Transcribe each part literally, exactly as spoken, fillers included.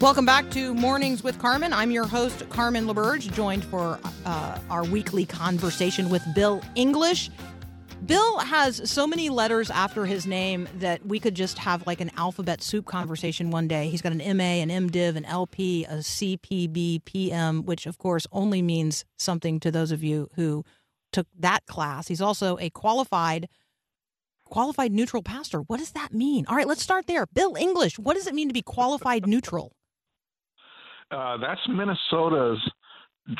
Welcome back to Mornings with Carmen. I'm your host, Carmen LaBerge, joined for uh, our weekly conversation with Bill English. Bill has so many letters after his name that we could just have like an alphabet soup conversation one day. He's got an M A, an MDiv, an L P, a C P B, P M, which of course only means something to those of you who took that class. He's also a qualified qualified neutral pastor. What does that mean? All right, let's start there. Bill English, what does it mean to be qualified neutral? Uh, that's Minnesota's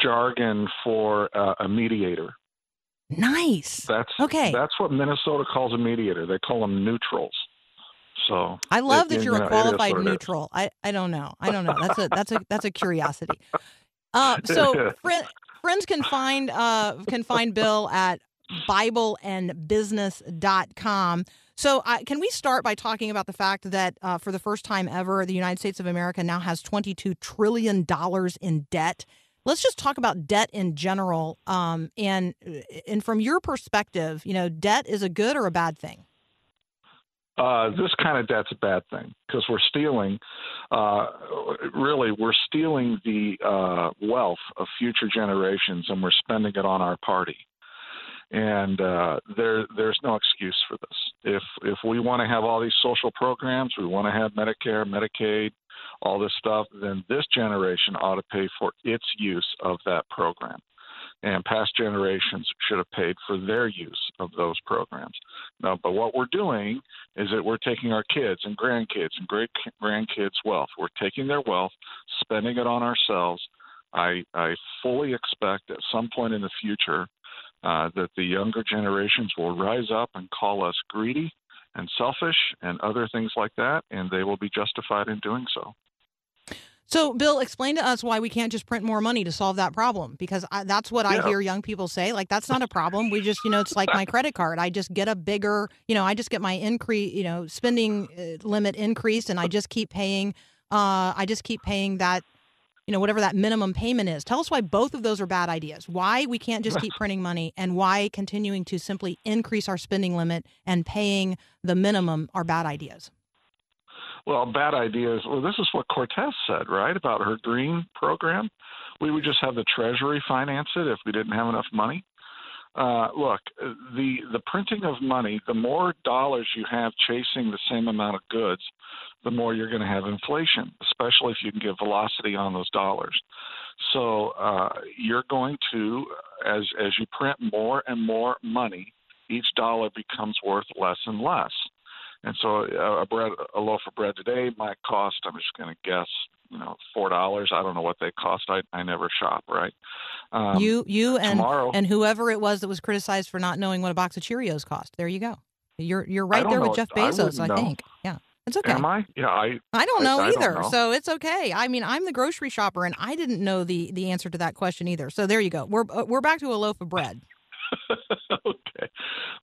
jargon for uh, a mediator. Nice. That's okay. That's what Minnesota calls a mediator. They call them neutrals. So I love it, that you're you know, a qualified neutral. I, I don't know. I don't know. That's a that's a that's a curiosity. Uh, so friend, friends can find uh can find Bill at bible and business dot com. So uh, can we start by talking about the fact that uh, for the first time ever, the United States of America now has twenty-two trillion dollars in debt. Let's just talk about debt in general. Um, and and from your perspective, you know, debt is a good or a bad thing? Uh, this kind of debt's a bad thing because we're stealing, uh, really, we're stealing the uh, wealth of future generations and we're spending it on our party. And uh, there, there's no excuse for this. If if we want to have all these social programs, we want to have Medicare, Medicaid, all this stuff, then this generation ought to pay for its use of that program. And past generations should have paid for their use of those programs. Now, but what we're doing is that we're taking our kids and grandkids and great-grandkids' wealth. We're taking their wealth, spending it on ourselves. I, I fully expect at some point in the future Uh, that the younger generations will rise up and call us greedy and selfish and other things like that, and they will be justified in doing so. So, Bill, explain to us why we can't just print more money to solve that problem, because I, that's what yeah. I hear young people say. Like, that's not a problem. We just, you know, it's like my credit card. I just get a bigger, you know, I just get my increase, you know, spending limit increased, and I just keep paying, uh, I just keep paying that, you know, whatever that minimum payment is. Tell us why both of those are bad ideas, why we can't just keep printing money and why continuing to simply increase our spending limit and paying the minimum are bad ideas. Well, bad ideas. Well, this is what Cortez said, right, about her green program. We would just have the Treasury finance it if we didn't have enough money. Uh, look, the, the printing of money, the more dollars you have chasing the same amount of goods, the more you're going to have inflation, especially if you can give velocity on those dollars. So uh, you're going to, as as you print more and more money, each dollar becomes worth less and less. And so a, bread, a loaf of bread today might cost, I'm just going to guess, you know, four dollars. I don't know what they cost. I, I never shop, right? Um, you you and tomorrow, and whoever it was that was criticized for not knowing what a box of Cheerios cost. There you go. You're you're right there know. with Jeff Bezos, I, I think. Yeah, it's okay. Am I? Yeah, I. I don't know I, either. I don't know. So it's okay. I mean, I'm the grocery shopper, and I didn't know the the answer to that question either. So there you go. We're we're back to a loaf of bread. Okay.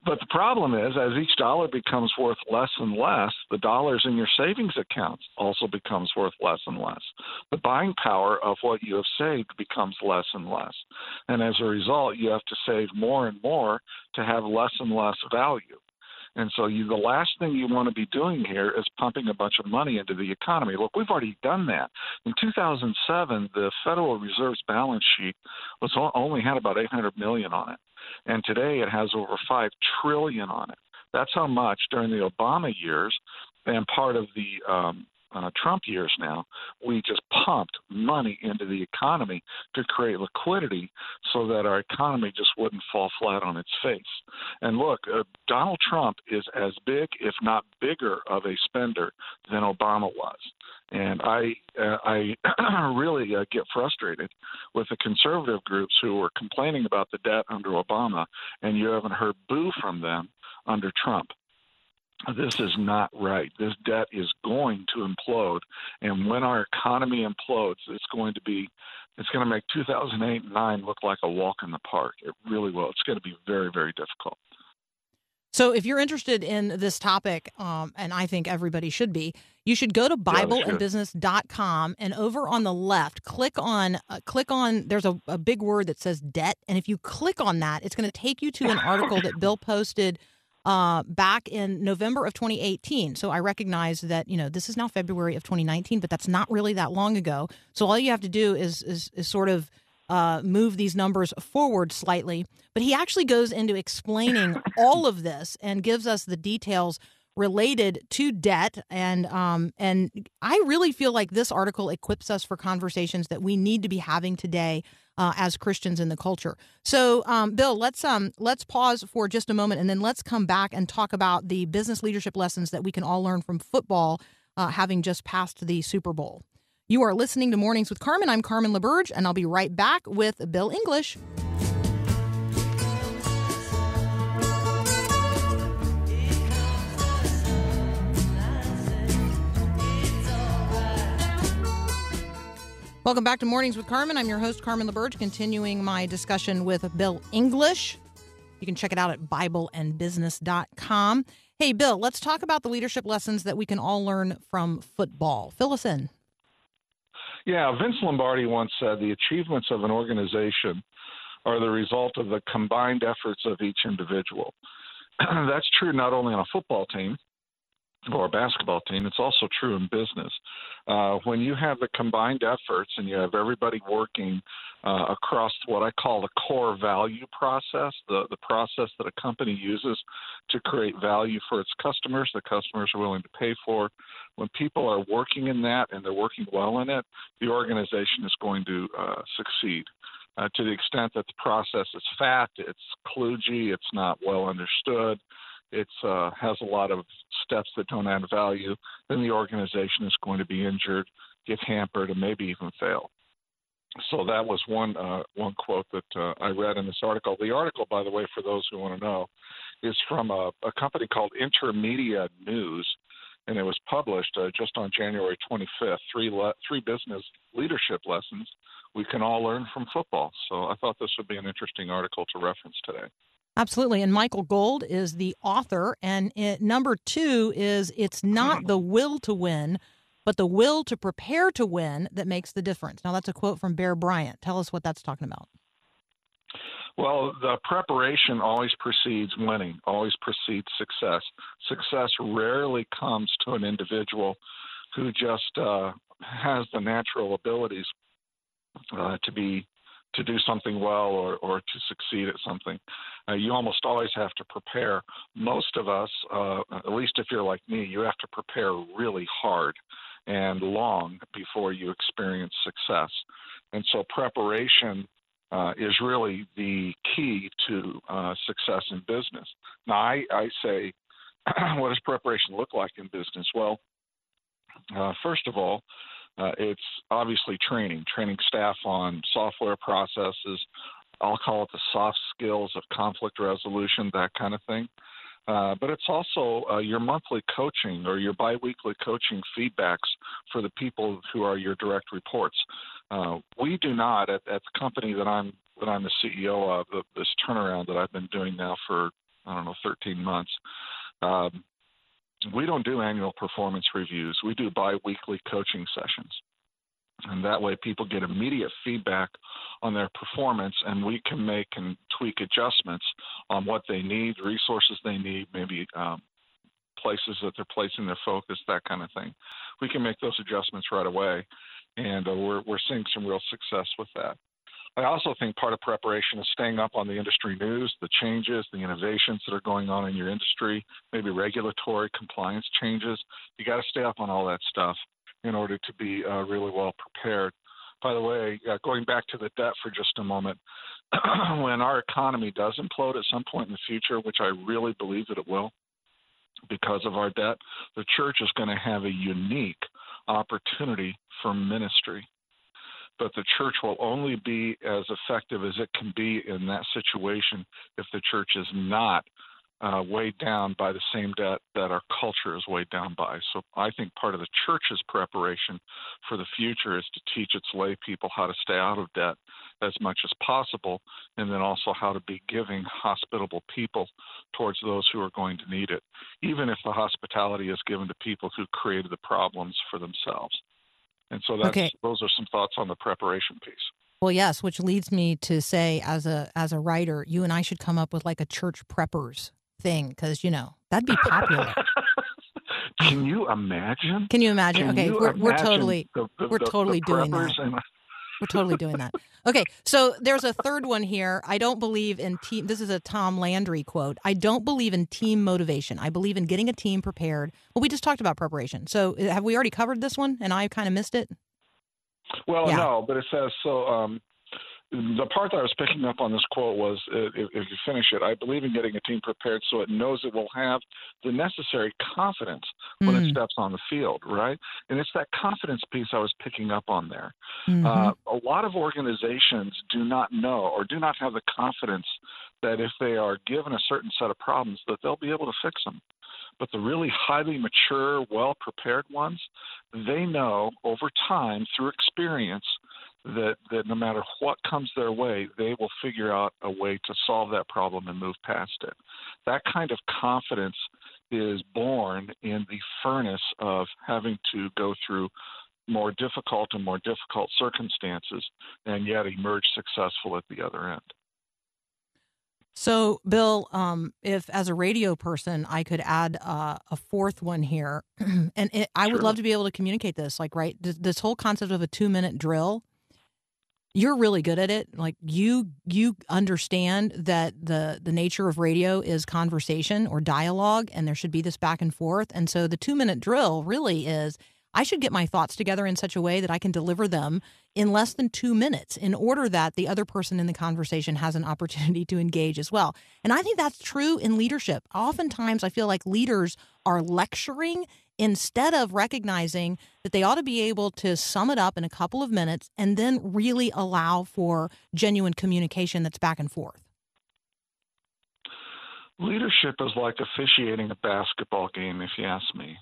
But the problem is, as each dollar becomes worth less and less, the dollars in your savings accounts also becomes worth less and less. The buying power of what you have saved becomes less and less. And as a result, you have to save more and more to have less and less value. And so you, the last thing you want to be doing here is pumping a bunch of money into the economy. Look, we've already done that. In two thousand seven, the Federal Reserve's balance sheet was only had about eight hundred million dollars on it. And today it has over five trillion dollars on it. That's how much during the Obama years and part of the um, uh, Trump years now, we just pumped money into the economy to create liquidity so that our economy just wouldn't fall flat on its face. And look, uh, Donald Trump is as big, if not bigger, of a spender than Obama was. And I uh, I really uh, get frustrated with the conservative groups who were complaining about the debt under Obama, and you haven't heard boo from them under Trump. This is not right. This debt is going to implode, and when our economy implodes, it's going to be it's going to make two thousand eight and nine look like a walk in the park. It really will. It's going to be very, very difficult. So if you're interested in this topic, um, and I think everybody should be, you should go to bible and business dot com, and over on the left, click on uh, click on. There's a, a big word that says debt, and if you click on that, it's going to take you to an article that Bill posted uh, back in November of twenty eighteen. So I recognize that, you know, this is now February of twenty nineteen, but that's not really that long ago. So all you have to do is is, is sort of uh, move these numbers forward slightly. But he actually goes into explaining all of this and gives us the details related to debt. And um, and I really feel like this article equips us for conversations that we need to be having today uh, as Christians in the culture. So, um, Bill, let's um, let's pause for just a moment, and then let's come back and talk about the business leadership lessons that we can all learn from football, uh, having just passed the Super Bowl. You are listening to Mornings with Carmen. I'm Carmen LaBerge, and I'll be right back with Bill English. Welcome back to Mornings with Carmen. I'm your host, Carmen LaBerge, continuing my discussion with Bill English. You can check it out at bible and business dot com. Hey, Bill, let's talk about the leadership lessons that we can all learn from football. Fill us in. Yeah, Vince Lombardi once said, the achievements of an organization are the result of the combined efforts of each individual. That's true not only on a football team, or a basketball team, it's also true in business. Uh, when you have the combined efforts and you have everybody working uh, across what I call the core value process, the, the process that a company uses to create value for its customers, the customers are willing to pay for. When people are working in that and they're working well in it, the organization is going to uh, succeed. Uh, to the extent that the process is fat, it's kludgy, it's not well understood, It uh, has a lot of steps that don't add value, then the organization is going to be injured, get hampered, and maybe even fail. So that was one uh, one quote that uh, I read in this article. The article, by the way, for those who want to know, is from a, a company called Intermedia News, and it was published uh, just on January twenty-fifth, three, le- three business leadership lessons we can all learn from football. So I thought this would be an interesting article to reference today. Absolutely. And Michael Gold is the author. And it, number two is it's not the will to win, but the will to prepare to win that makes the difference. Now, that's a quote from Bear Bryant. Tell us what that's talking about. Well, the preparation always precedes winning, always precedes success. Success rarely comes to an individual who just uh, has the natural abilities uh, to be to do something well or, or to succeed at something. Uh, you almost always have to prepare. Most of us, uh, at least if you're like me, you have to prepare really hard and long before you experience success. And so preparation uh, is really the key to uh, success in business. Now, I, I say, what does preparation look like in business? Well, uh, first of all, Uh, it's obviously training, training staff on software processes. I'll call it the soft skills of conflict resolution, that kind of thing. Uh, but it's also uh, your monthly coaching or your biweekly coaching feedbacks for the people who are your direct reports. Uh, we do not at, at the company that I'm that I'm the C E O of, this turnaround that I've been doing now for, I don't know, thirteen months. Um, We don't do annual performance reviews. We do biweekly coaching sessions. And that way people get immediate feedback on their performance, and we can make and tweak adjustments on what they need, resources they need, maybe um, places that they're placing their focus, that kind of thing. We can make those adjustments right away, and uh, we're, we're seeing some real success with that. I also think part of preparation is staying up on the industry news, the changes, the innovations that are going on in your industry, maybe regulatory compliance changes. You got to stay up on all that stuff in order to be uh, really well prepared. By the way, uh, going back to the debt for just a moment, when our economy does implode at some point in the future, which I really believe that it will because of our debt, the church is going to have a unique opportunity for ministry. But the church will only be as effective as it can be in that situation if the church is not uh, weighed down by the same debt that our culture is weighed down by. So I think part of the church's preparation for the future is to teach its lay people how to stay out of debt as much as possible, and then also how to be giving hospitable people towards those who are going to need it, even if the hospitality is given to people who created the problems for themselves. And so that's, okay. Those are some thoughts on the preparation piece. Well, yes, which leads me to say, as a as a writer, you and I should come up with like a church preppers thing, because, you know, that'd be popular. Can you imagine? Can you imagine? Can okay, you we're, imagine we're totally, the, the, we're the, totally the doing that. And... we're totally doing that. Okay, so there's a third one here. I don't believe in team. This is a Tom Landry quote. I don't believe in team motivation. I believe in getting a team prepared. Well, we just talked about preparation. So have we already covered this one? And I kind of missed it. Well, yeah. no, but it says so. Um, the part that I was picking up on this quote was, uh, if, if you finish it, I believe in getting a team prepared so it knows it will have the necessary confidence when mm. it steps on the field, right? And it's that confidence piece I was picking up on there. Mm-hmm. Uh, a lot of organizations do not know or do not have the confidence that if they are given a certain set of problems that they'll be able to fix them. But the really highly mature, well-prepared ones, they know over time through experience that, that no matter what comes their way, they will figure out a way to solve that problem and move past it. That kind of confidence is born in the furnace of having to go through more difficult and more difficult circumstances and yet emerge successful at the other end. So, Bill, um, if as a radio person, I could add uh, a fourth one here, and it, I sure. would love to be able to communicate this, like, right, this, this whole concept of a two-minute drill, you're really good at it. Like, you you understand that the, the nature of radio is conversation or dialogue, and there should be this back and forth. And so the two-minute drill really is, I should get my thoughts together in such a way that I can deliver them in less than two minutes in order that the other person in the conversation has an opportunity to engage as well. And I think that's true in leadership. Oftentimes, I feel like leaders are lecturing instead of recognizing that they ought to be able to sum it up in a couple of minutes and then really allow for genuine communication that's back and forth. Leadership is like officiating a basketball game, if you ask me.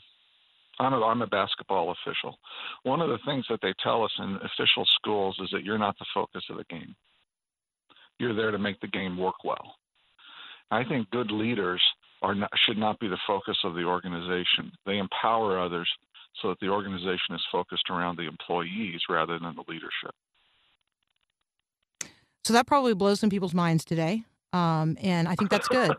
I'm a, I'm a basketball official. One of the things that they tell us in official schools is that you're not the focus of the game. You're there to make the game work well. I think good leaders are not, should not be the focus of the organization. They empower others so that the organization is focused around the employees rather than the leadership. So that probably blows some people's minds today, um, and I think that's good.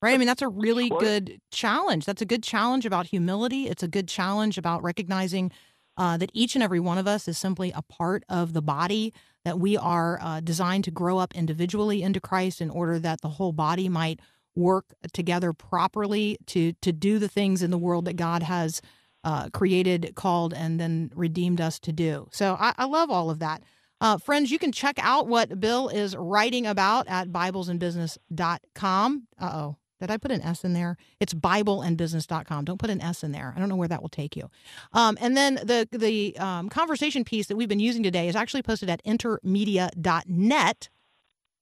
Right. I mean, that's a really good challenge. That's a good challenge about humility. It's a good challenge about recognizing uh, that each and every one of us is simply a part of the body, that we are uh, designed to grow up individually into Christ in order that the whole body might work together properly to to do the things in the world that God has uh, created, called, and then redeemed us to do. So I, I love all of that. Uh, friends, you can check out what Bill is writing about at bibles and business dot com. Uh-oh. Did I put an S in there? It's bible and business dot com. Don't put an S in there. I don't know where that will take you. Um, and then the the um, conversation piece that we've been using today is actually posted at intermedia dot net,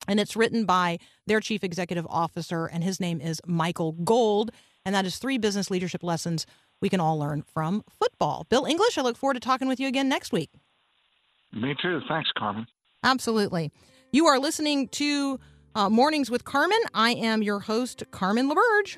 and it's written by their chief executive officer, and his name is Michael Gold, and that is three business leadership lessons we can all learn from football. Bill English, I look forward to talking with you again next week. Me too. Thanks, Carmen. Absolutely. You are listening to... Uh, Mornings with Carmen. I am your host, Carmen LaBerge.